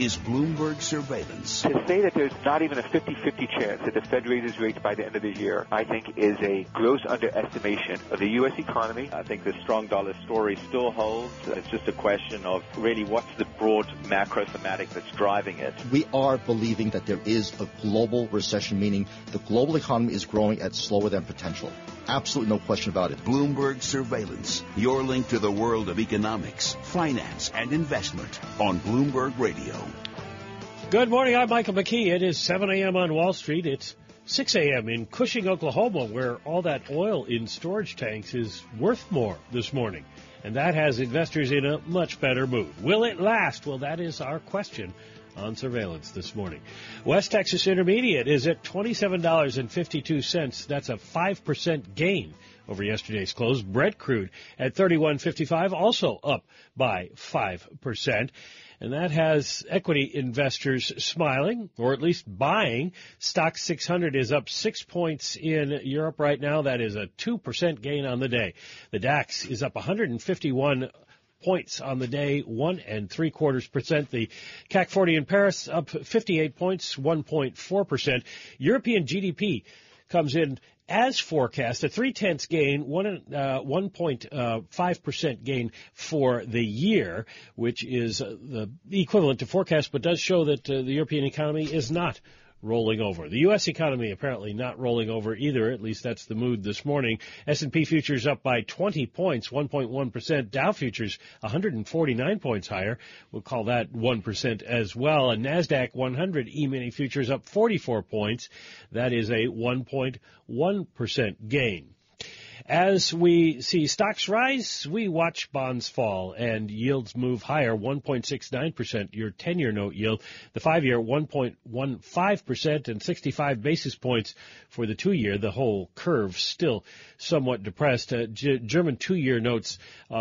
is Bloomberg Surveillance. To say that there's not even a 50-50 chance that the Fed raises rates by the end of the year, I think is a gross underestimation of the U.S. economy. I think the strong dollar story still holds. It's just a question of really what's the broad macro thematic that's driving it. We are believing that there is a global recession, meaning the global economy is growing at slower than potential. Absolutely no question about it. Bloomberg Surveillance, your link to the world of economics, finance, and investment on Bloomberg Radio. Good morning. I'm Michael McKee. It is 7 a.m. on Wall Street. It's 6 a.m. in Cushing, Oklahoma, where all that oil in storage tanks is worth more this morning. And that has investors in a much better mood. Will it last? Well, that is our question on Surveillance this morning. West Texas Intermediate is at $27.52. That's a 5% gain over yesterday's close. Brent crude at $31.55, also up by 5%. And that has equity investors smiling, or at least buying. Stock 600 is up 6 points in Europe right now. That is a 2% gain on the day. The DAX is up 151 points on the day, 1.75%. The CAC 40 in Paris up 58 points, 1.4%. European GDP comes in as forecast, a 3/10 gain, 1.5% gain for the year, which is the equivalent to forecast, but does show that the European economy is not rolling over. The U.S. economy apparently not rolling over either. At least that's the mood this morning. S&P futures up by 20 points, 1.1%. Dow futures 149 points higher. We'll call that 1% as well. And NASDAQ 100 E-mini futures up 44 points. That is a 1.1% gain. As we see stocks rise, we watch bonds fall and yields move higher, 1.69%, your 10-year note yield, the 5-year 1.15%, and 65 basis points for the 2-year. The whole curve still somewhat depressed. German 2-year notes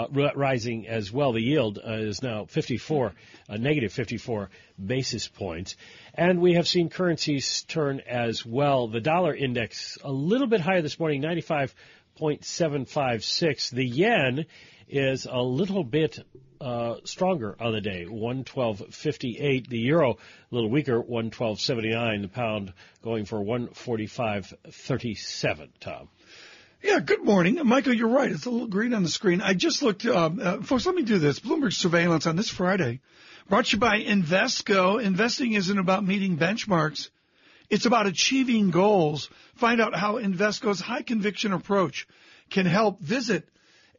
rising as well. The yield is now negative 54 basis points. And we have seen currencies turn as well. The dollar index a little bit higher this morning, 95.756. The yen is a little bit stronger on the day, 112.58. The euro a little weaker, 112.79. The pound going for 145.37. Tom. Yeah, good morning. Michael, you're right. It's a little green on the screen. I just looked. Folks, let me do this. Bloomberg Surveillance on this Friday brought to you by Invesco. Investing isn't about meeting benchmarks. It's about achieving goals. Find out how Invesco's high conviction approach can help. Visit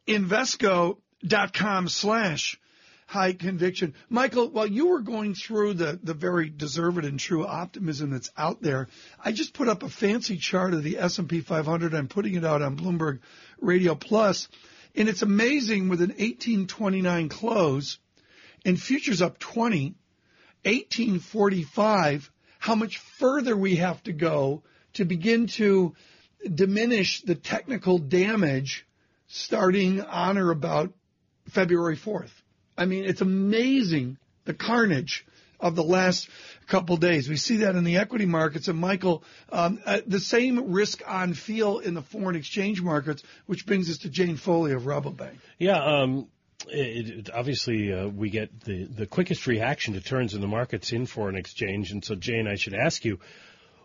Invesco.com/high conviction. Michael, while you were going through the very deserved and true optimism that's out there, I just put up a fancy chart of the S&P 500. I'm putting it out on Bloomberg Radio Plus, and it's amazing with an 1829 close and futures up 20, 1845. How much further we have to go to begin to diminish the technical damage starting on or about February 4th. I mean, it's amazing the carnage of the last couple days. We see that in the equity markets. And, Michael, the same risk on feel in the foreign exchange markets, which brings us to Jane Foley of Rabobank. Yeah, Obviously, we get the quickest reaction to turns in the markets in foreign exchange. And so, Jane, I should ask you,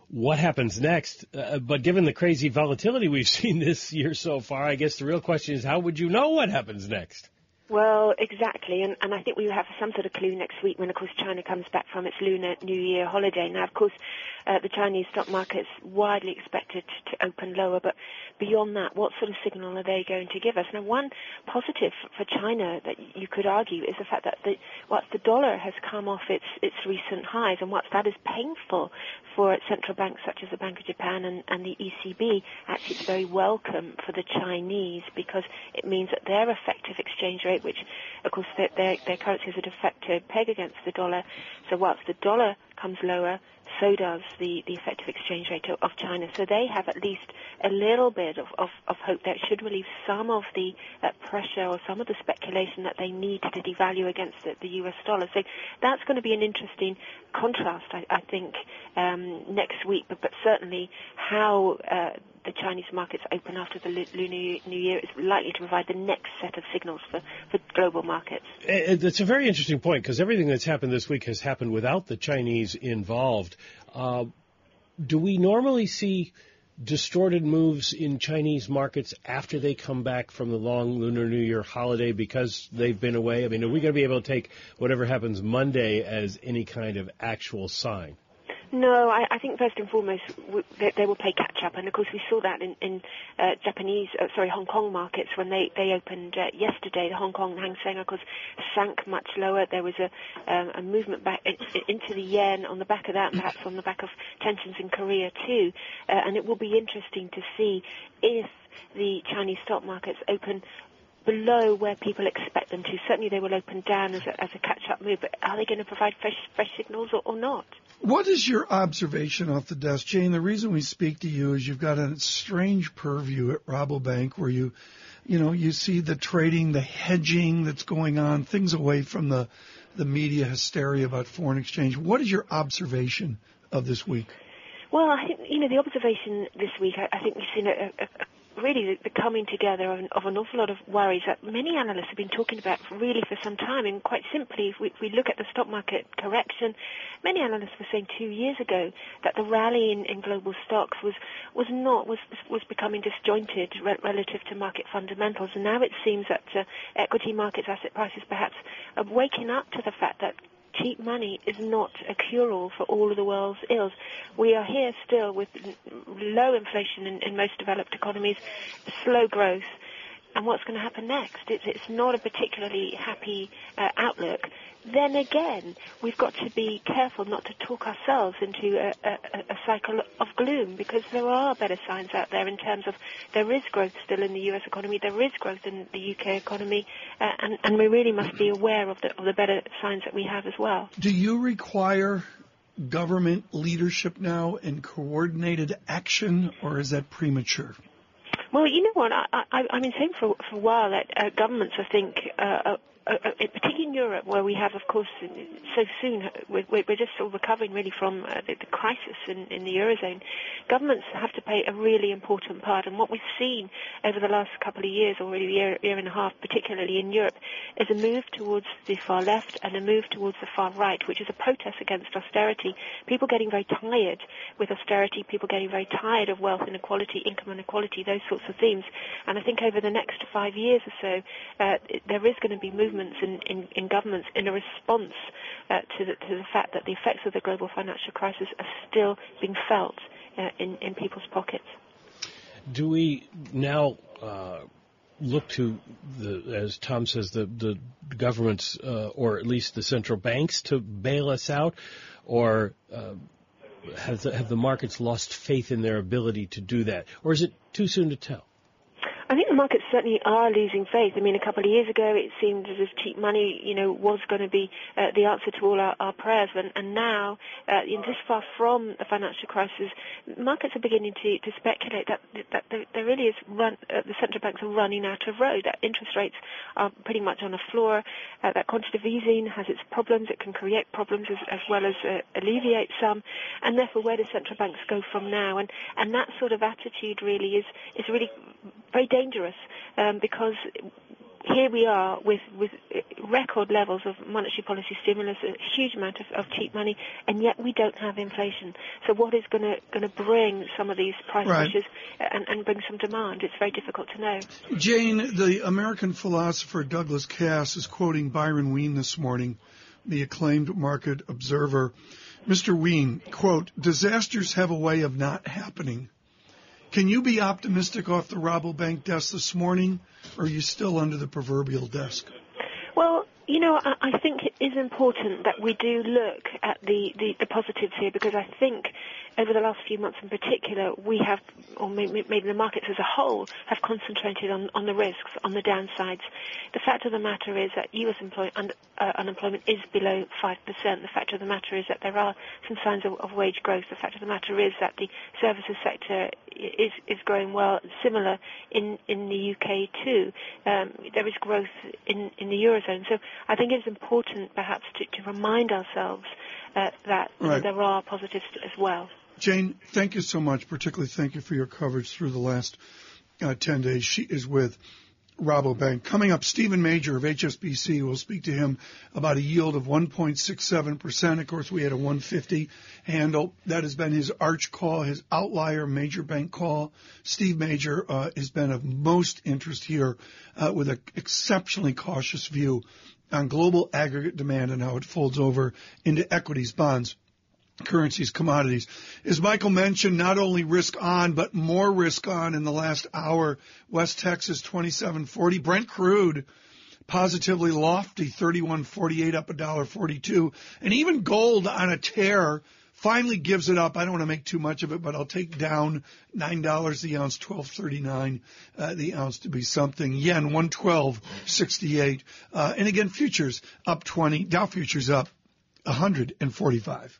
what happens next? But given the crazy volatility we've seen this year so far, I guess the real question is, how would you know what happens next? Well, exactly. And I think we have some sort of clue next week when, of course, China comes back from its Lunar New Year holiday. Now, of course, the Chinese stock market's widely expected to open lower. But beyond that, what sort of signal are they going to give us? Now, one positive for China that you could argue is the fact that whilst the dollar has come off its recent highs, and whilst that is painful for central banks such as the Bank of Japan and the ECB, actually it's very welcome for the Chinese because it means that their effective exchange rate, which, of course, their currency is a de facto peg against the dollar. So whilst the dollar comes lower, so does the effective exchange rate of China. So they have at least a little bit of hope that should relieve some of the pressure or some of the speculation that they need to devalue against the U.S. dollar. So that's going to be an interesting contrast, I think, next week. But certainly how the Chinese markets open after the Lunar New Year is likely to provide the next set of signals for global markets. It's a very interesting point because everything that's happened this week has happened without the Chinese involved. Do we normally see distorted moves in Chinese markets after they come back from the long Lunar New Year holiday because they've been away? I mean, are we going to be able to take whatever happens Monday as any kind of actual sign? No, I think first and foremost they will play catch-up, and of course we saw that Hong Kong markets when they opened yesterday. The Hong Kong Hang Seng, of course, sank much lower. There was a movement back into the yen on the back of that, perhaps on the back of tensions in Korea too. And it will be interesting to see if the Chinese stock markets open below where people expect them to. Certainly they will open down as a catch-up move, but are they going to provide fresh signals or not? What is your observation off the desk, Jane? The reason we speak to you is you've got a strange purview at Rabobank where you see the trading, the hedging that's going on, things away from the media hysteria about foreign exchange. What is your observation of this week? Well, I think, the observation this week, I think we've seen really the coming together of an awful lot of worries that many analysts have been talking about really for some time. And quite simply, if we look at the stock market correction, many analysts were saying 2 years ago that the rally in global stocks was becoming disjointed relative to market fundamentals. And now it seems that equity markets, asset prices perhaps, are waking up to the fact that cheap money is not a cure-all for all of the world's ills. We are here still with low inflation in most developed economies, slow growth, and what's going to happen next? It's not a particularly happy outlook. Then again, we've got to be careful not to talk ourselves into a cycle of gloom, because there are better signs out there in terms of there is growth still in the U.S. economy, there is growth in the U.K. economy, and we really must be aware of the better signs that we have as well. Do you require government leadership now and coordinated action, or is that premature? Well, you know what, I've been saying for a while that governments, I think, particularly in Europe, where we have, of course, so soon, we're just sort of recovering really from the crisis in the Eurozone, governments have to play a really important part. And what we've seen over the last couple of years, or really year and a half, particularly in Europe, is a move towards the far left and a move towards the far right, which is a protest against austerity. People getting very tired with austerity, people getting very tired of wealth inequality, income inequality, those sorts of themes. And I think over the next 5 years or so, there is going to be movements in governments in a response to the fact that the effects of the global financial crisis are still being felt in people's pockets. Do we now look to, as Tom says, the governments or at least the central banks to bail us out, or have the markets lost faith in their ability to do that, or is it too soon to tell? I think the markets certainly are losing faith. I mean, a couple of years ago, it seemed as if cheap money, was going to be the answer to all our prayers. And now, this far from the financial crisis, markets are beginning to speculate that there really is the central banks are running out of road, that interest rates are pretty much on a floor, that quantitative easing has its problems. It can create problems as well as alleviate some. And therefore, where do central banks go from now? And that sort of attitude really is really very dangerous, because here we are with record levels of monetary policy stimulus, a huge amount of cheap money, and yet we don't have inflation. So what is going to bring some of these price pushes and bring some demand? It's very difficult to know. Jane, the American philosopher Douglas Cass is quoting Byron Wien this morning, the acclaimed market observer. Mr. Wien, quote, "Disasters have a way of not happening." Can you be optimistic off the Rabobank desk this morning, or are you still under the proverbial desk? Well, I think it is important that we do look at the positives here, because I think over the last few months in particular, we have, or maybe the markets as a whole, have concentrated on the risks, on the downsides. The fact of the matter is that U.S. unemployment is below 5%. The fact of the matter is that there are some signs of wage growth. The fact of the matter is that the services sector is growing well, similar in the U.K. too. There is growth in the Eurozone. So I think it's important perhaps to remind ourselves that there are positives as well. Jane, thank you so much. Particularly thank you for your coverage through the last 10 days. She is with Rabobank. Coming up, Stephen Major of HSBC. We'll speak to him about a yield of 1.67%. Of course, we had a 150 handle. That has been his arch call, his outlier major bank call. Steve Major has been of most interest here with an exceptionally cautious view on global aggregate demand and how it folds over into equities, bonds, currencies, commodities. As Michael mentioned, not only risk on, but more risk on in the last hour. West Texas 27.40. Brent crude positively lofty 31.48, up $1.42. And even gold on a tear finally gives it up. I don't want to make too much of it, but I'll take down $9 the ounce, $12.39 the ounce to be something. Yen 112.68. And again, futures up 20. Dow futures up 145.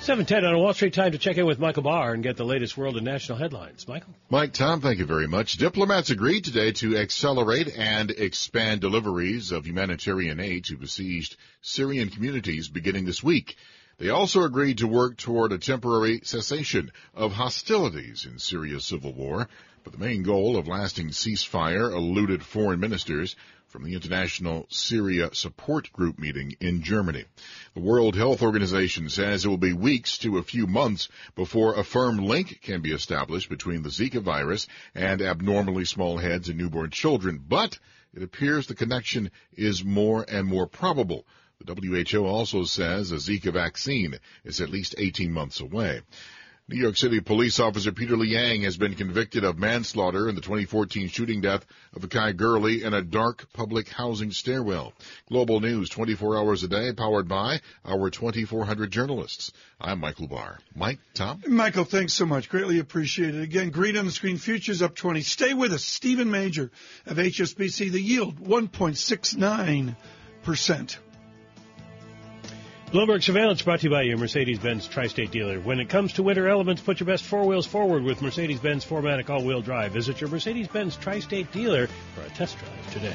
7:10 on Wall Street. Time to check in with Michael Barr and get the latest world and national headlines. Michael? Mike, Tom, thank you very much. Diplomats agreed today to accelerate and expand deliveries of humanitarian aid to besieged Syrian communities beginning this week. They also agreed to work toward a temporary cessation of hostilities in Syria's civil war. But the main goal of lasting ceasefire eluded foreign ministers from the International Syria Support Group meeting in Germany. The World Health Organization says it will be weeks to a few months before a firm link can be established between the Zika virus and abnormally small heads in newborn children, but it appears the connection is more and more probable. The WHO also says a Zika vaccine is at least 18 months away. New York City police officer Peter Liang has been convicted of manslaughter in the 2014 shooting death of Akai Gurley in a dark public housing stairwell. Global News 24 hours a day, powered by our 2,400 journalists. I'm Michael Barr. Mike, Tom? Michael, thanks so much. Greatly appreciated. Again, green on the screen, futures up 20. Stay with us. Stephen Major of HSBC. The yield, 1.69%. Bloomberg Surveillance brought to you by your Mercedes-Benz Tri-State dealer. When it comes to winter elements, put your best four wheels forward with Mercedes-Benz 4MATIC all-wheel drive. Visit your Mercedes-Benz Tri-State dealer for a test drive today.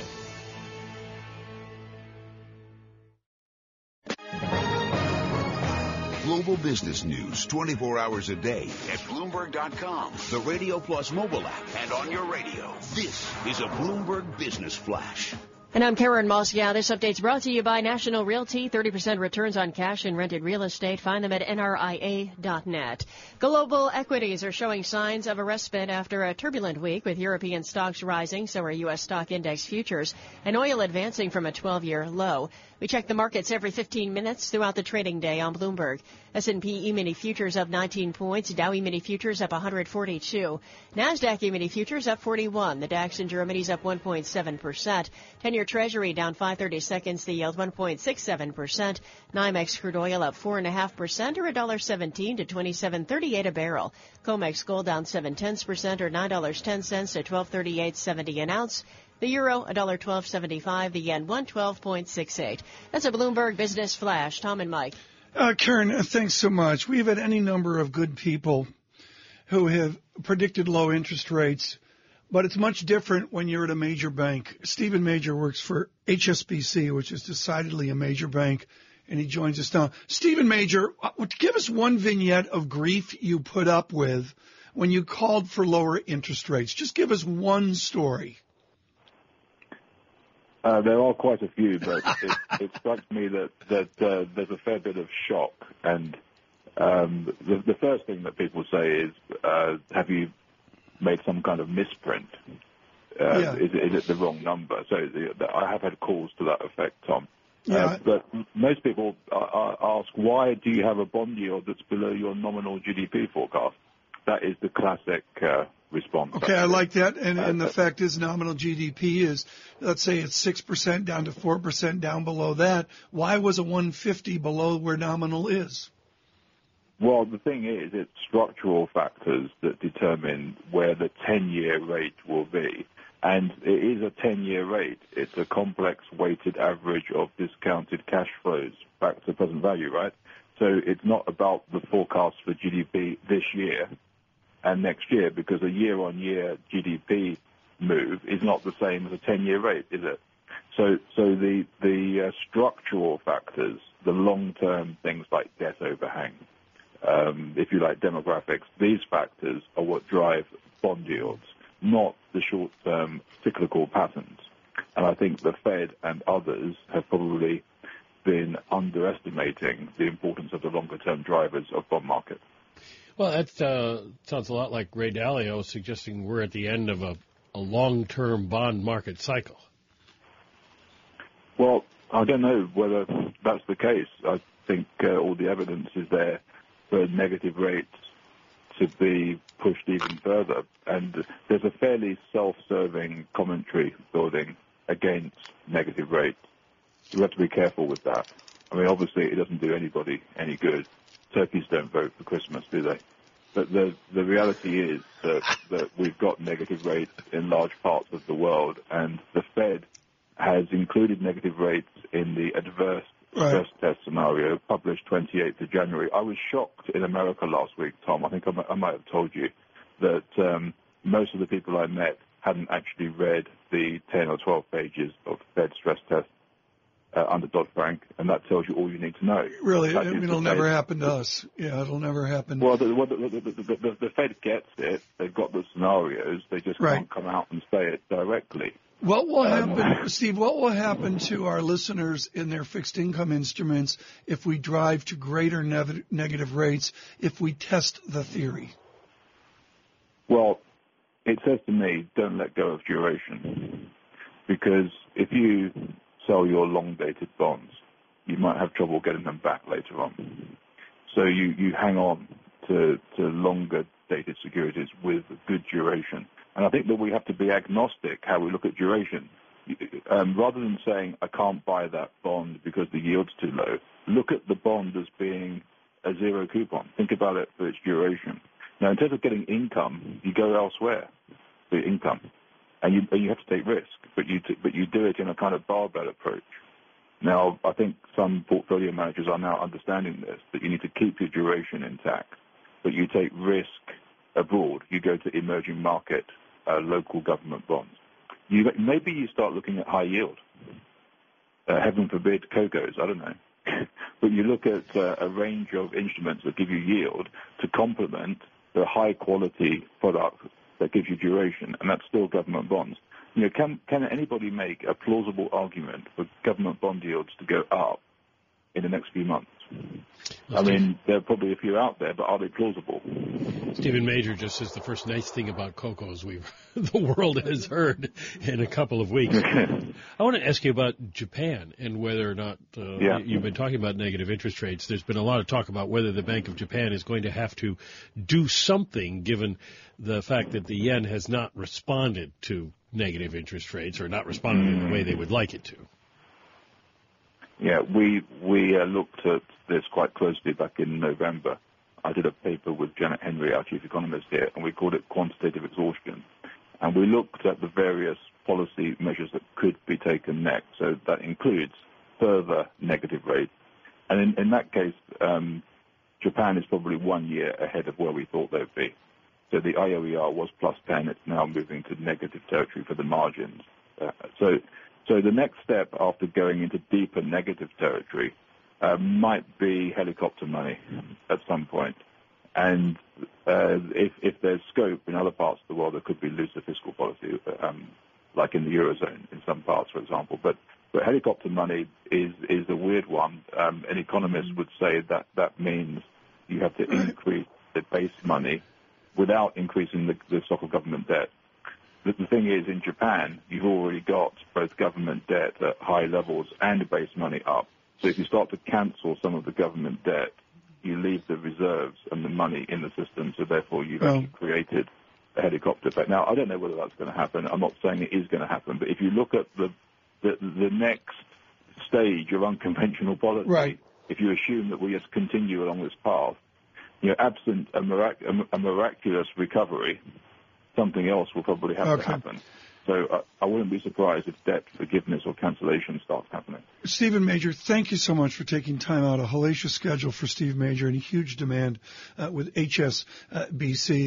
Global business news 24 hours a day at Bloomberg.com, the Radio Plus mobile app, and on your radio. This is a Bloomberg Business Flash. And I'm Karen Moskow. This update's brought to you by National Realty. 30% returns on cash and rented real estate. Find them at nria.net. Global equities are showing signs of a respite after a turbulent week, with European stocks rising, so are U.S. stock index futures, and oil advancing from a 12-year low. We check the markets every 15 minutes throughout the trading day on Bloomberg. S&P E-mini futures up 19 points. Dow E-mini futures up 142. NASDAQ E-mini futures up 41. The DAX in Germany's up 1.7%. 10-year Treasury down 5/32. The yield 1.67%. NYMEX crude oil up 4.5%, or $1.17 to $27.38 a barrel. COMEX gold down 0.7%, or $9.10 to $12.38.70 an ounce. The euro, $1.1275. The yen, 112.68. That's a Bloomberg Business Flash. Tom and Mike. Karen, thanks so much. We have had any number of good people who have predicted low interest rates, but it's much different when you're at a major bank. Stephen Major works for HSBC, which is decidedly a major bank, and he joins us now. Stephen Major, give us one vignette of grief you put up with when you called for lower interest rates. Just give us one story. There are quite a few, but it strikes me that there's a fair bit of shock. And the first thing that people say is, have you made some kind of misprint? Yeah. Is it the wrong number? So I have had calls to that effect, Tom. Yeah. But most people ask, why do you have a bond yield that's below your nominal GDP forecast? That is the classic response. Okay, I like that. And the fact is, nominal GDP is, let's say it's 6% down to 4% down below that. Why was a 150 below where nominal is? Well, the thing is, it's structural factors that determine where the 10-year rate will be. And it is a 10-year rate. It's a complex weighted average of discounted cash flows back to present value, right? So it's not about the forecast for GDP this year and next year, because a year-on-year GDP move is not the same as a 10-year rate, is it? So the structural factors the long-term things like debt overhang, if you like, demographics, these factors are what drive bond yields, not the short-term cyclical patterns. And I think the Fed and others have probably been underestimating the importance of the longer-term drivers of bond market. Well, that sounds a lot like Ray Dalio suggesting we're at the end of a long-term bond market cycle. Well, I don't know whether that's the case. I think all the evidence is there for negative rates to be pushed even further. And there's a fairly self-serving commentary building against negative rates. We have to be careful with that. I mean, obviously, it doesn't do anybody any good. Turkeys don't vote for Christmas, do they? But the reality is that we've got negative rates in large parts of the world, and the Fed has included negative rates in the adverse stress test scenario published 28th of January. I was shocked in America last week, Tom. I think I might have told you that most of the people I met hadn't actually read the 10 or 12 pages of Fed stress test under Dodd-Frank, and that tells you all you need to know. Really, I mean, it'll never happen to us. Yeah, it'll never happen. Well, the Fed gets it. They've got the scenarios. They just can't come out and say it directly. What will happen, Steve, what will happen to our listeners in their fixed income instruments if we drive to greater negative rates, if we test the theory? Well, it says to me, don't let go of duration, because if you sell your long-dated bonds, you might have trouble getting them back later on. So you hang on to longer-dated securities with good duration. And I think that we have to be agnostic how we look at duration. Rather than saying, I can't buy that bond because the yield's too low, look at the bond as being a zero coupon. Think about it for its duration. Now, in terms of getting income, you go elsewhere for income. And you have to take risk, but you do it in a kind of barbell approach. Now, I think some portfolio managers are now understanding this, that you need to keep your duration intact, but you take risk abroad. You go to emerging market, local government bonds. Maybe you start looking at high yield. Heaven forbid, CoCos, I don't know. But you look at a range of instruments that give you yield to complement the high-quality product that gives you duration, and that's still government bonds. You know, can anybody make a plausible argument for government bond yields to go up in the next few months? I mean, there are probably a few out there, but are they plausible? Stephen Major just says the first nice thing about CoCos the world has heard in a couple of weeks. I want to ask you about Japan and whether or not you've been talking about negative interest rates. There's been a lot of talk about whether the Bank of Japan is going to have to do something given the fact that the yen has not responded to negative interest rates or not responded in the way they would like it to. Yeah, we looked at this quite closely back in November. I did a paper with Janet Henry, our chief economist here, and we called it quantitative exhaustion. And we looked at the various policy measures that could be taken next. So that includes further negative rates. And in that case, Japan is probably 1 year ahead of where we thought they would be. So the IOER was plus 10. It's now moving to negative territory for the margins. So the next step after going into deeper negative territory might be helicopter money at some point. And if there's scope in other parts of the world, there could be looser fiscal policy, like in the Eurozone in some parts, for example. But helicopter money is a weird one. An economist would say that means you have to increase the base money without increasing the stock of government debt. The thing is, in Japan, you've already got both government debt at high levels and base money up. So if you start to cancel some of the government debt, you leave the reserves and the money in the system, so therefore you've actually created a helicopter effect. Now, I don't know whether that's going to happen. I'm not saying it is going to happen. But if you look at the next stage of unconventional policy, if you assume that we just continue along this path, absent a miraculous recovery, something else will probably have to happen. So I wouldn't be surprised if debt forgiveness or cancellation starts happening. Stephen Major, thank you so much for taking time out. A hellacious schedule for Steve Major and a huge demand with HSBC,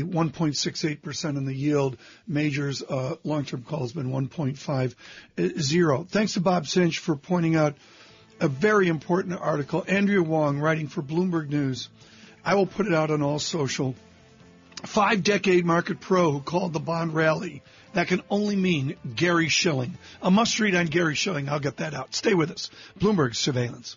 1.68% in the yield. Major's long-term call has been 1.50. Thanks to Bob Cinch for pointing out a very important article. Andrea Wong, writing for Bloomberg News. I will put it out on all social. Five-decade market pro who called the bond rally. That can only mean Gary Schilling. A must-read on Gary Schilling. I'll get that out. Stay with us. Bloomberg Surveillance.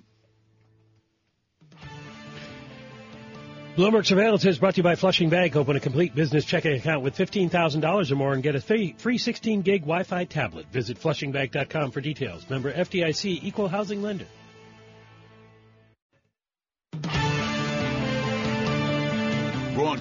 Bloomberg Surveillance is brought to you by Flushing Bank. Open a complete business checking account with $15,000 or more and get a free 16-gig Wi-Fi tablet. Visit flushingbank.com for details. Member FDIC, Equal Housing Lender.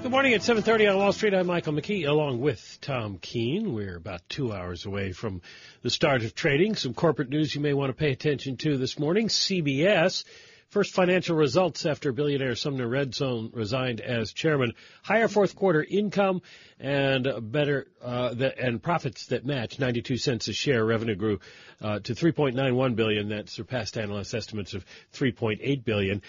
Good morning at 7:30 on Wall Street. I'm Michael McKee, along with Tom Keene. We're about 2 hours away from the start of trading. Some corporate news you may want to pay attention to this morning. CBS, first financial results after billionaire Sumner Redstone resigned as chairman. Higher fourth quarter income and better and profits that match 92 cents a share. Revenue grew to $3.91 billion. That surpassed analyst estimates of $3.8 billion.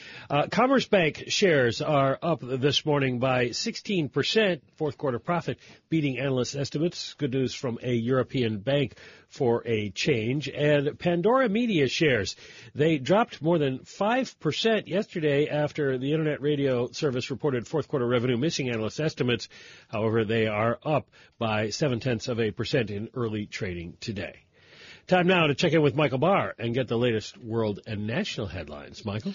Commerce Bank shares are up this morning by 16%. Fourth quarter profit beating analyst estimates. Good news from a European bank for a change. And Pandora Media shares, they dropped more than 5% yesterday after the Internet radio service reported fourth quarter revenue missing analyst estimates. However, they are up by 0.7% in early trading today. Time now to check in with Michael Barr and get the latest world and national headlines. Michael?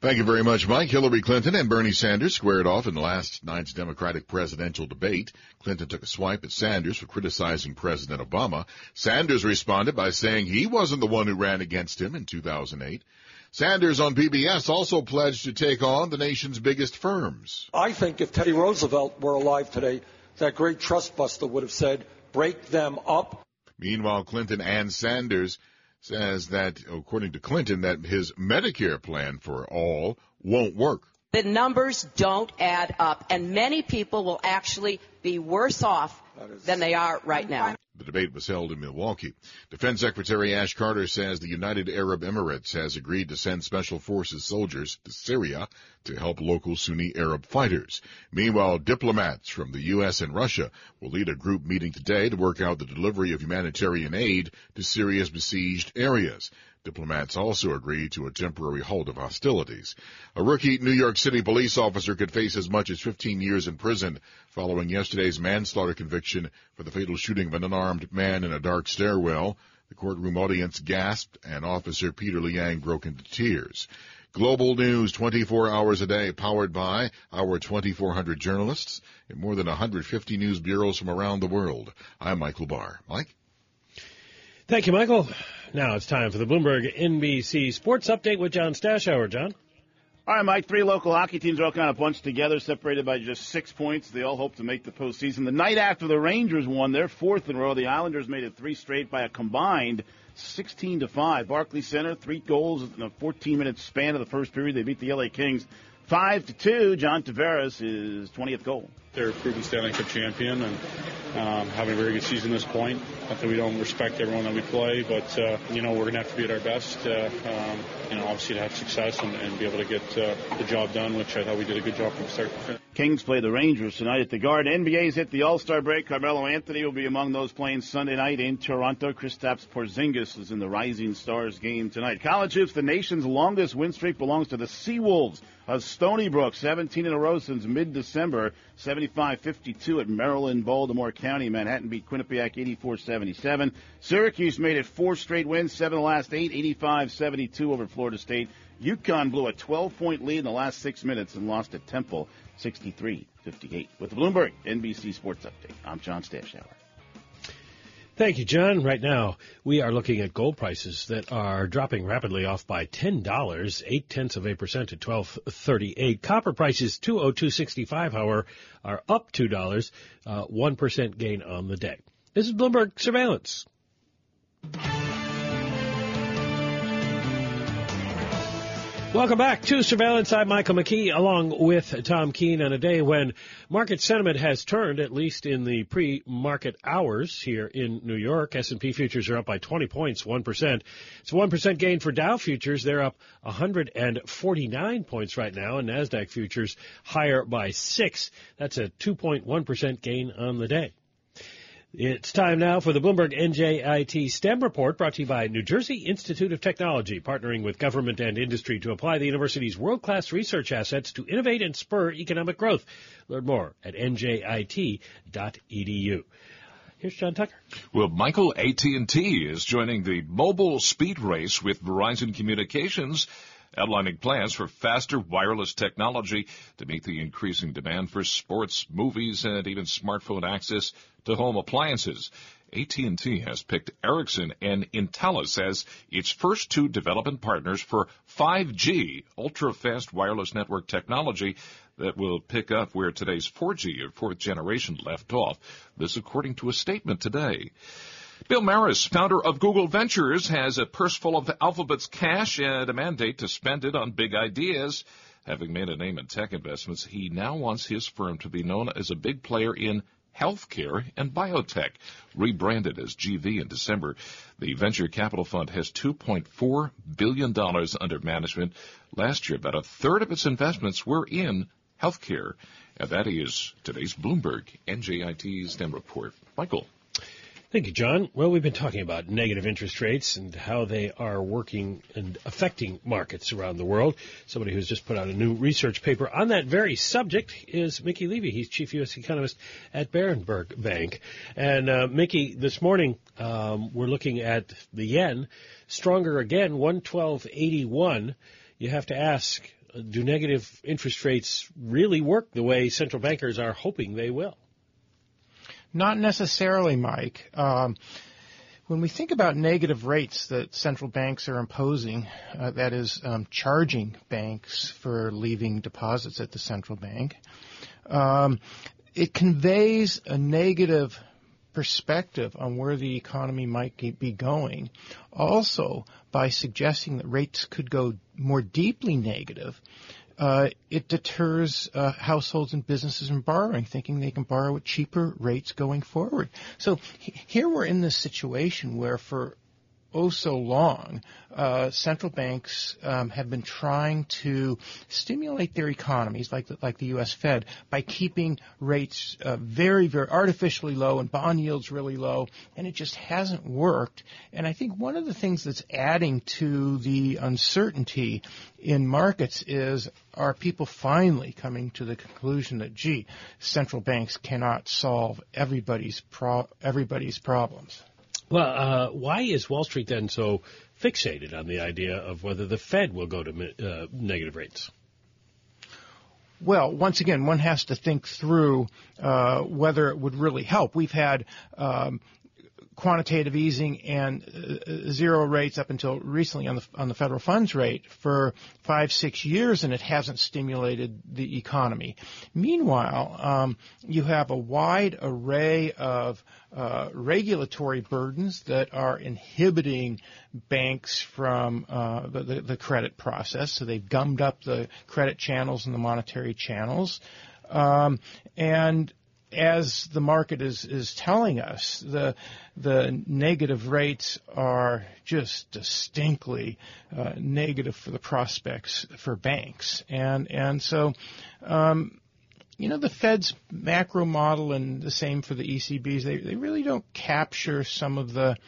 Thank you very much, Mike. Hillary Clinton and Bernie Sanders squared off in last night's Democratic presidential debate. Clinton took a swipe at Sanders for criticizing President Obama. Sanders responded by saying he wasn't the one who ran against him in 2008. Sanders on PBS also pledged to take on the nation's biggest firms. I think if Teddy Roosevelt were alive today, that great trust buster would have said, break them up. Meanwhile, Clinton and Sanders says that, according to Clinton, that his Medicare plan for all won't work. The numbers don't add up, and many people will actually be worse off than they are right now. The debate was held in Milwaukee. Defense Secretary Ash Carter says the United Arab Emirates has agreed to send special forces soldiers to Syria to help local Sunni Arab fighters. Meanwhile, diplomats from the U.S. and Russia will lead a group meeting today to work out the delivery of humanitarian aid to Syria's besieged areas. Diplomats also agreed to a temporary halt of hostilities. A rookie New York City police officer could face as much as 15 years in prison following yesterday's manslaughter conviction for the fatal shooting of an unarmed man in a dark stairwell. The courtroom audience gasped, and Officer Peter Liang broke into tears. Global news 24 hours a day, powered by our 2,400 journalists and more than 150 news bureaus from around the world. I'm Michael Barr. Mike? Thank you, Michael. Now it's time for the Bloomberg NBC Sports Update with John Stashower. John? All right, Mike. Three local hockey teams are all kind of bunched together, separated by just 6 points. They all hope to make the postseason. The night after the Rangers won their fourth in a row, the Islanders made it three straight by a combined 16-5. Barclays Center, 3 goals in a 14-minute span of the first period. They beat the L.A. Kings 5-2. John Tavares is 20th goal. They're a proven Stanley Cup champion and having a very good season at this point. Not that we don't respect everyone that we play, but, we're going to have to be at our best, obviously to have success and be able to get the job done, which I thought we did a good job from start to finish. Kings play the Rangers tonight at the Garden. NBA's hit the All-Star break. Carmelo Anthony will be among those playing Sunday night in Toronto. Kristaps Porzingis is in the Rising Stars game tonight. College hoops, the nation's longest win streak belongs to the Seawolves of Stony Brook, 17 in a row since mid-December, 75-52 at Maryland, Baltimore County. Manhattan beat Quinnipiac 84-77. Syracuse made it 4 straight wins, 7 of the last 8, 85-72 over Florida State. UConn blew a 12-point lead in the last 6 minutes and lost at Temple 63-58. With the Bloomberg NBC Sports Update, I'm John Stashower. Thank you, John. Right now, we are looking at gold prices that are dropping rapidly off by $10, 0.8% at $12.38. Copper prices, $2.0265, however, are up $2, 1% gain on the day. This is Bloomberg Surveillance. Welcome back to Surveillance. I'm Michael McKee along with Tom Keene on a day when market sentiment has turned, at least in the pre-market hours here in New York. S&P futures are up by 20 points, 1%. It's a 1% gain for Dow futures. They're up 149 points right now, and NASDAQ futures higher by 6. That's a 2.1% gain on the day. It's time now for the Bloomberg NJIT STEM Report, brought to you by New Jersey Institute of Technology, partnering with government and industry to apply the university's world-class research assets to innovate and spur economic growth. Learn more at njit.edu. Here's John Tucker. Well, Michael, AT&T is joining the mobile speed race with Verizon Communications, outlining plans for faster wireless technology to meet the increasing demand for sports, movies, and even smartphone access to home appliances. AT&T has picked Ericsson and Intellis as its first two development partners for 5G, ultra-fast wireless network technology that will pick up where today's 4G or fourth generation left off. This according to a statement today. Bill Maris, founder of Google Ventures, has a purse full of Alphabet's cash and a mandate to spend it on big ideas. Having made a name in tech investments, he now wants his firm to be known as a big player in healthcare and biotech. Rebranded as GV in December, the venture capital fund has $2.4 billion under management. Last year, about a third of its investments were in healthcare. And that is today's Bloomberg NJIT STEM Report. Michael. Thank you, John. Well, we've been talking about negative interest rates and how they are working and affecting markets around the world. Somebody who's just put out a new research paper on that very subject is Mickey Levy. He's chief U.S. economist at Bernie Bank. And Mickey, this morning we're looking at the yen, stronger again, 112.81. You have to ask, do negative interest rates really work the way central bankers are hoping they will? Not necessarily, Mike. When we think about negative rates that central banks are imposing, that is charging banks for leaving deposits at the central bank, it conveys a negative perspective on where the economy might be going. Also, by suggesting that rates could go more deeply negative, it deters households and businesses from borrowing, thinking they can borrow at cheaper rates going forward. So here we're in this situation where for so long, central banks have been trying to stimulate their economies, like the U.S. Fed, by keeping rates very, very artificially low and bond yields really low, and it just hasn't worked. And I think one of the things that's adding to the uncertainty in markets is, are people finally coming to the conclusion that, gee, central banks cannot solve everybody's problems? Well, why is Wall Street then so fixated on the idea of whether the Fed will go to negative rates? Well, once again, one has to think through whether it would really help. We've had quantitative easing and zero rates up until recently on the federal funds rate for 5-6 years, and it hasn't stimulated the economy. Meanwhile, you have a wide array of regulatory burdens that are inhibiting banks from the credit process. So they've gummed up the credit channels and the monetary channels, and as the market is telling us, the negative rates are just distinctly negative for the prospects for banks. And so, the Fed's macro model and the same for the ECBs, they really don't capture some of the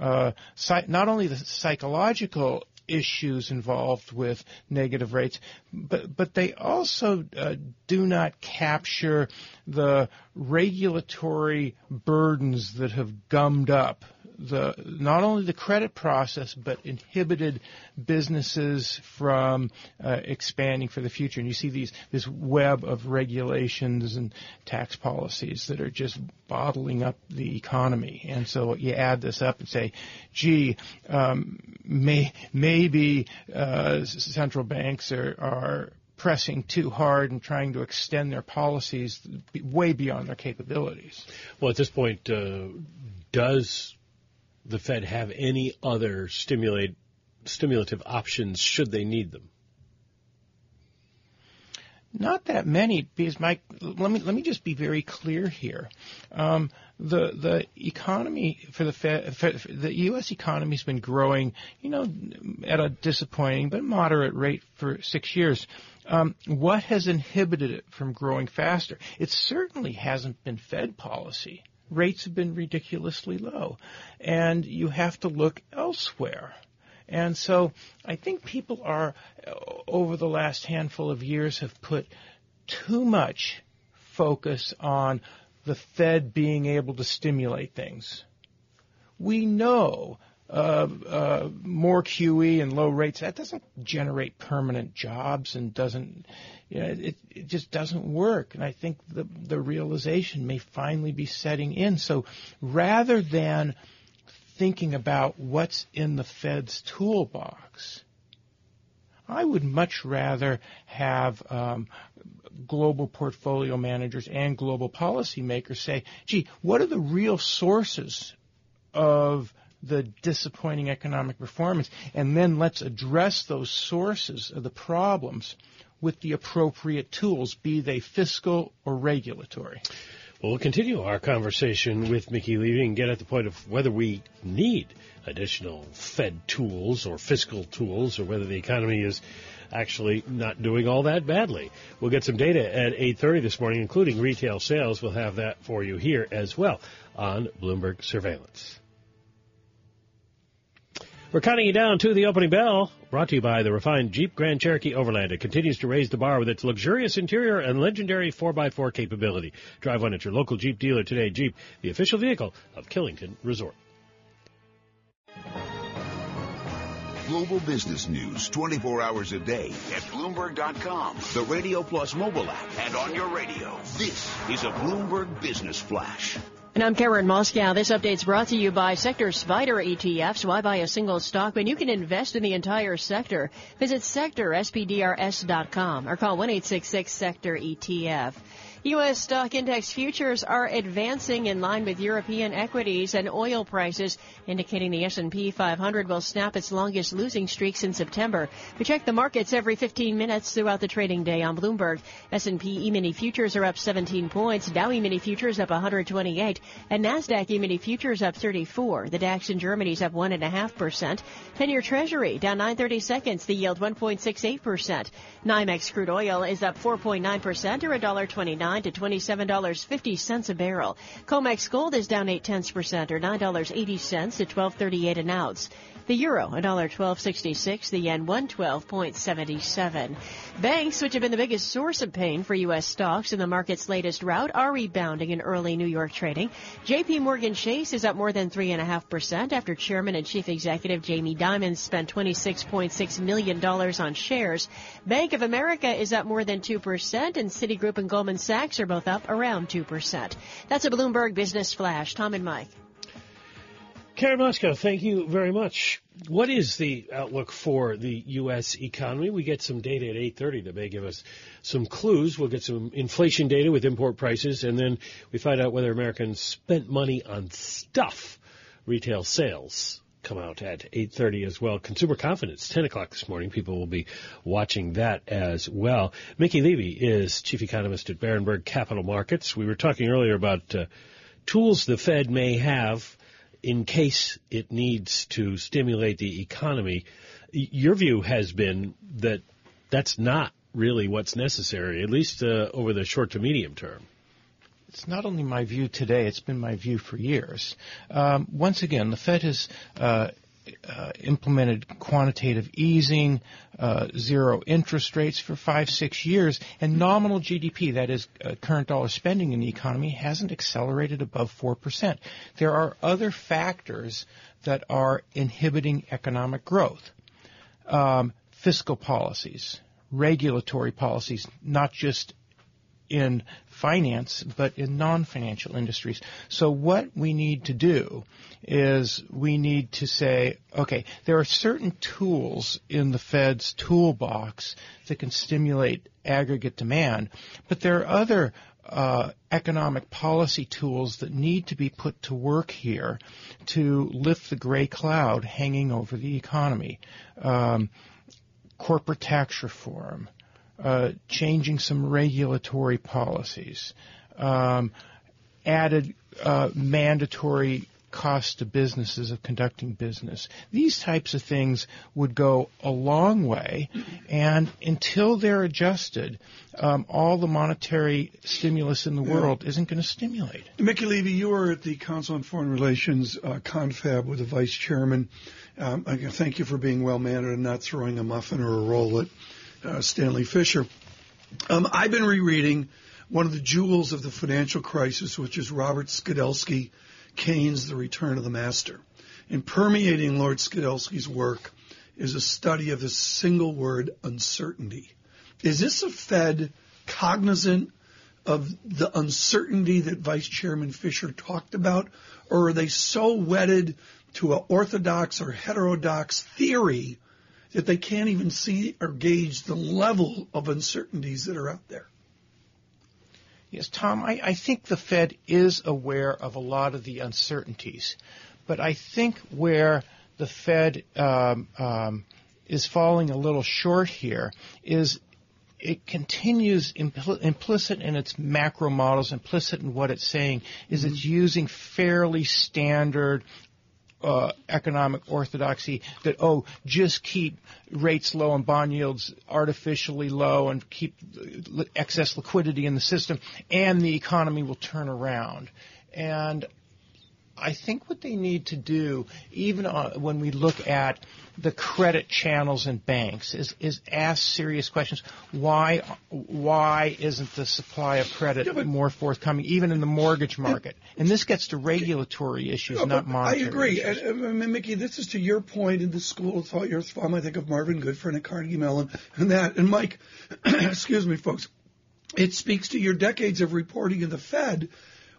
not only the psychological issues involved with negative rates, but they also do not capture the regulatory burdens that have gummed up not only the credit process, but inhibited businesses from expanding for the future. And you see this web of regulations and tax policies that are just bottling up the economy. And so you add this up and say, gee, maybe central banks are pressing too hard and trying to extend their policies way beyond their capabilities. Well, at this point, does the Fed have any other stimulative options should they need them? Not that many, because Mike, let me just be very clear here. The economy for the U.S. economy has been growing, at a disappointing but moderate rate for 6 years. What has inhibited it from growing faster? It certainly hasn't been Fed policy. Rates have been ridiculously low, and you have to look elsewhere. And so I think people are, over the last handful of years, have put too much focus on the Fed being able to stimulate things. We know more QE and low rates, that doesn't generate permanent jobs and doesn't, it just doesn't work. And I think the realization may finally be setting in. So rather than thinking about what's in the Fed's toolbox, I would much rather have global portfolio managers and global policymakers say, gee, what are the real sources of the disappointing economic performance? And then let's address those sources of the problems with the appropriate tools, be they fiscal or regulatory. Well, we'll continue our conversation with Mickey Levy and get at the point of whether we need additional Fed tools or fiscal tools or whether the economy is actually not doing all that badly. We'll get some data at 8:30 this morning, including retail sales. We'll have that for you here as well on Bloomberg Surveillance. We're counting you down to the opening bell, brought to you by the refined Jeep Grand Cherokee Overland. It continues to raise the bar with its luxurious interior and legendary 4x4 capability. Drive one at your local Jeep dealer today. Jeep, the official vehicle of Killington Resort. Global business news 24 hours a day at Bloomberg.com, the Radio Plus mobile app, and on your radio. This is a Bloomberg Business Flash. And I'm Karen Moskow. This update's brought to you by Sector Spider ETFs. Why buy a single stock when you can invest in the entire sector? Visit sectorspdrs.com or call 1-866-SECTOR-ETF. U.S. stock index futures are advancing in line with European equities and oil prices, indicating the S&P 500 will snap its longest losing streak since September. We check the markets every 15 minutes throughout the trading day on Bloomberg. S&P E-mini futures are up 17 points, Dow E-mini futures up 128. And NASDAQ E-mini futures up 34. The DAX in Germany is up 1.5%. 10-year Treasury down 9/32. The yield 1.68%. NYMEX crude oil is up 4.9% or $1.29 to $27.50 a barrel. COMEX gold is down 0.8% or $9.80 to $12.38 an ounce. The euro, $1.1266, the yen, 112.77. Banks, which have been the biggest source of pain for U.S. stocks in the market's latest rout, are rebounding in early New York trading. J.P. Morgan Chase is up more than 3.5% after Chairman and Chief Executive Jamie Dimon spent $26.6 million on shares. Bank of America is up more than 2%, and Citigroup and Goldman Sachs are both up around 2%. That's a Bloomberg Business Flash. Tom and Mike. Karen Moskow, thank you very much. What is the outlook for the U.S. economy? We get some data at 8:30 that may give us some clues. We'll get some inflation data with import prices, and then we find out whether Americans spent money on stuff. Retail sales come out at 8:30 as well. Consumer confidence, 10 o'clock this morning. People will be watching that as well. Mickey Levy is chief economist at Berenberg Capital Markets. We were talking earlier about tools the Fed may have in case it needs to stimulate the economy. Your view has been that that's not really what's necessary, at least over the short to medium term. It's not only my view today, it's been my view for years. Once again, the Fed has implemented quantitative easing, zero interest rates for 5-6 years, and nominal GDP, that is current dollar spending in the economy, hasn't accelerated above 4%. There are other factors that are inhibiting economic growth. Fiscal policies, regulatory policies, not just in finance, but in non-financial industries. So what we need to do is we need to say, okay, there are certain tools in the Fed's toolbox that can stimulate aggregate demand, but there are other economic policy tools that need to be put to work here to lift the gray cloud hanging over the economy. Corporate tax reform, changing some regulatory policies, added mandatory costs to businesses of conducting business. These types of things would go a long way, and until they're adjusted, all the monetary stimulus in the world isn't going to stimulate. Mickey Levy, you were at the Council on Foreign Relations confab with the vice chairman. I thank you for being well-mannered and not throwing a muffin or a roll at Stanley Fisher. I've been rereading one of the jewels of the financial crisis, which is Robert Skidelsky, Keynes, The Return of the Master. And permeating Lord Skidelsky's work is a study of the single word, uncertainty. Is this a Fed cognizant of the uncertainty that Vice Chairman Fisher talked about, or are they so wedded to an orthodox or heterodox theory that they can't even see or gauge the level of uncertainties that are out there? Yes, Tom, I think the Fed is aware of a lot of the uncertainties, but I think where the Fed is falling a little short here is it continues implicit in its macro models, implicit in what it's saying, is it's using fairly standard economic orthodoxy that, oh, just keep rates low and bond yields artificially low and keep excess liquidity in the system and the economy will turn around. And I think what they need to do, even when we look at the credit channels and banks, is ask serious questions. Why isn't the supply of credit more forthcoming, even in the mortgage market? And this gets to regulatory issues, not monetary. I agree. And Mickey, this is to your point in the school of thought, your thumb. I think of Marvin Goodfriend and Carnegie Mellon and that. And Mike, excuse me, folks, it speaks to your decades of reporting in the Fed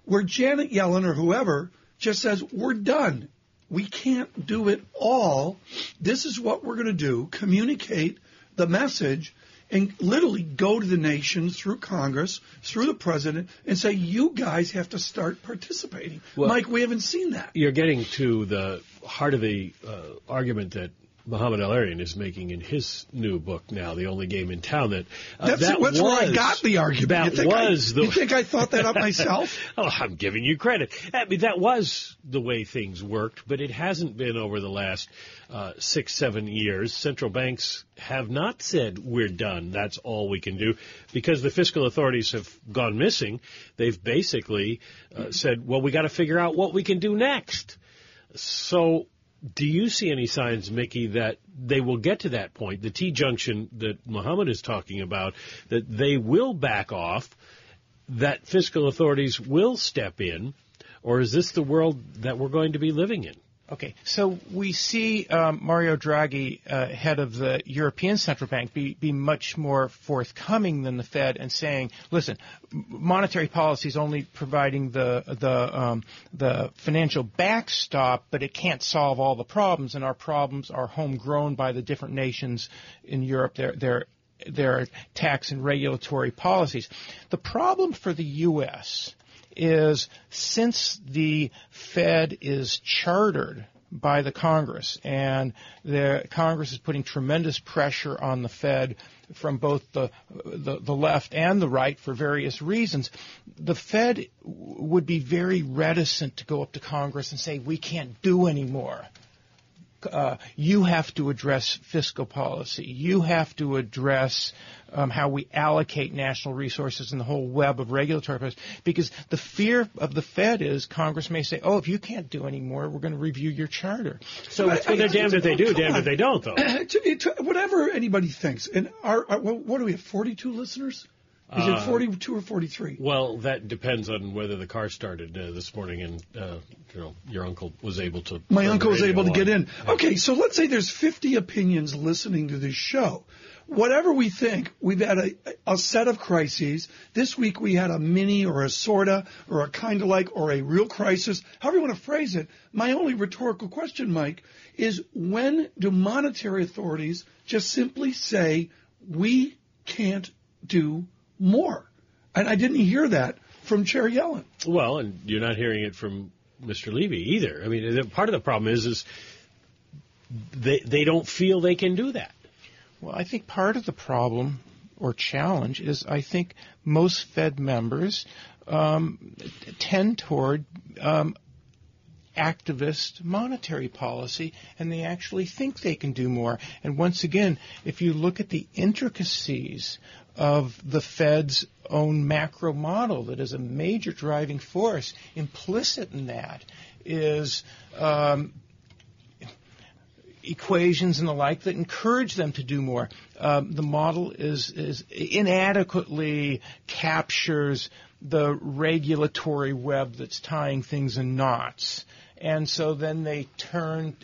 where Janet Yellen or whoever just says, we're done. We can't do it all. This is what we're going to do, communicate the message, and literally go to the nation through Congress, through the president, and say, you guys have to start participating. Well, Mike, we haven't seen that. You're getting to the heart of the argument that Muhammad Al-Arian is making in his new book now, The Only Game in Town. That's where I got the argument. You think I thought that up myself? Oh, I'm giving you credit. I mean, that was the way things worked, but it hasn't been over the last 6-7 years. Central banks have not said, we're done, that's all we can do, because the fiscal authorities have gone missing. They've basically said, well, we got to figure out what we can do next. So do you see any signs, Mickey, that they will get to that point, the T-junction that Muhammad is talking about, that they will back off, that fiscal authorities will step in, or is this the world that we're going to be living in? Okay, so we see Mario Draghi, head of the European Central Bank, be much more forthcoming than the Fed and saying, listen, monetary policy is only providing the financial backstop, but it can't solve all the problems, and our problems are homegrown by the different nations in Europe, their tax and regulatory policies. The problem for the U.S. is since the Fed is chartered by the Congress, and the Congress is putting tremendous pressure on the Fed from both the left and the right for various reasons, the Fed would be very reticent to go up to Congress and say, we can't do anymore. You have to address fiscal policy. You have to address how we allocate national resources and the whole web of regulatory policy, because the fear of the Fed is Congress may say, oh, if you can't do any more, we're going to review your charter. So they're damned if they do, damned if they don't, though. Whatever anybody thinks. And what do we have, 42 listeners? Is it 42 or 43? Well, that depends on whether the car started this morning and your uncle was able to. My uncle was able to get in. Okay, so let's say there's 50 opinions listening to this show. Whatever we think, we've had a set of crises. This week we had a mini or a sorta or a kind of like or a real crisis, however you want to phrase it. My only rhetorical question, Mike, is when do monetary authorities just simply say, we can't do more? And I didn't hear that from Chair Yellen. Well, and you're not hearing it from Mr. Levy either. I mean, part of the problem is they don't feel they can do that. Well, I think part of the problem or challenge is I think most Fed members tend toward activist monetary policy, and they actually think they can do more. And once again, if you look at the intricacies of the Fed's own macro model that is a major driving force, implicit in that is equations and the like that encourage them to do more. The model is inadequately captures the regulatory web that's tying things in knots. And so then they turn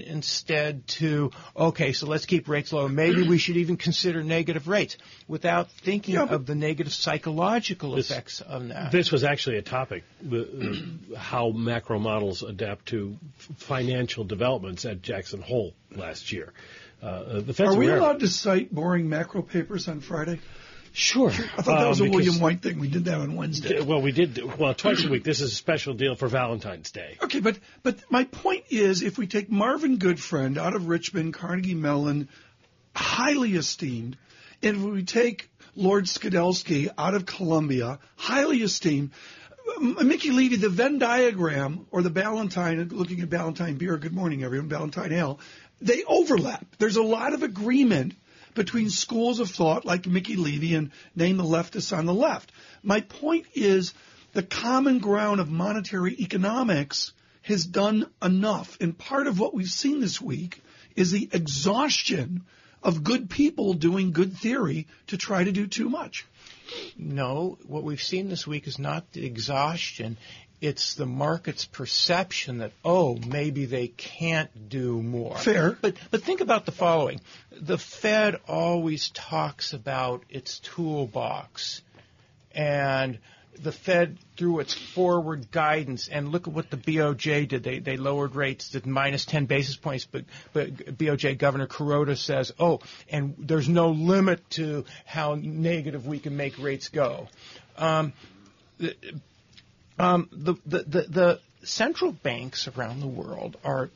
instead to, okay, so let's keep rates low. Maybe we should even consider negative rates without thinking of the negative psychological effects of that. This was actually a topic, how macro models adapt to financial developments at Jackson Hole last year. The Fed's allowed to cite boring macro papers on Friday? Sure. I thought that was a William White thing. We did that on Wednesday. Well, we did. Well, twice a week. This is a special deal for Valentine's Day. Okay, but my point is, if we take Marvin Goodfriend out of Richmond, Carnegie Mellon, highly esteemed, and if we take Lord Skidelsky out of Columbia, highly esteemed, Mickey Levy, the Venn diagram, or the Ballantine, looking at Ballantine beer, good morning, everyone, Ballantine ale, they overlap. There's a lot of agreement between schools of thought like Mickey Levy and name the leftists on the left. My point is the common ground of monetary economics has done enough. And part of what we've seen this week is the exhaustion of good people doing good theory to try to do too much. No, what we've seen this week is not the exhaustion. It's the market's perception that, oh, maybe they can't do more. Fair. But think about the following. The Fed always talks about its toolbox, and the Fed through its forward guidance, and look at what the BOJ did. They lowered rates to minus 10 basis points, but BOJ Governor Kuroda says, oh, and there's no limit to how negative we can make rates go. The central banks around the world are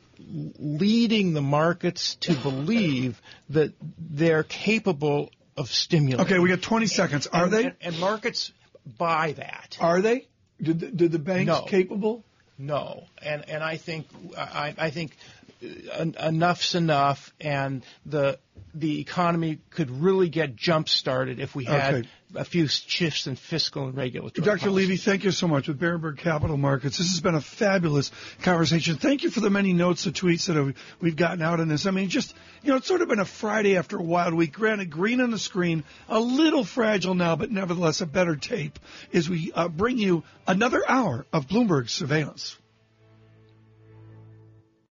leading the markets to believe that they're capable of stimulating. Okay, we got 20 seconds. Are they? And markets buy that. Are they? Did the banks capable? No. And I think enough's enough, and the economy could really get jump started if we had a few shifts in fiscal and regulatory policy. Dr. Levy, thank you so much with Berenberg Capital Markets. This has been a fabulous conversation. Thank you for the many notes and tweets that we've gotten out on this. I mean, just, you know, it's sort of been a Friday after a wild week. Granted, green on the screen, a little fragile now, but nevertheless a better tape as we bring you another hour of Bloomberg Surveillance.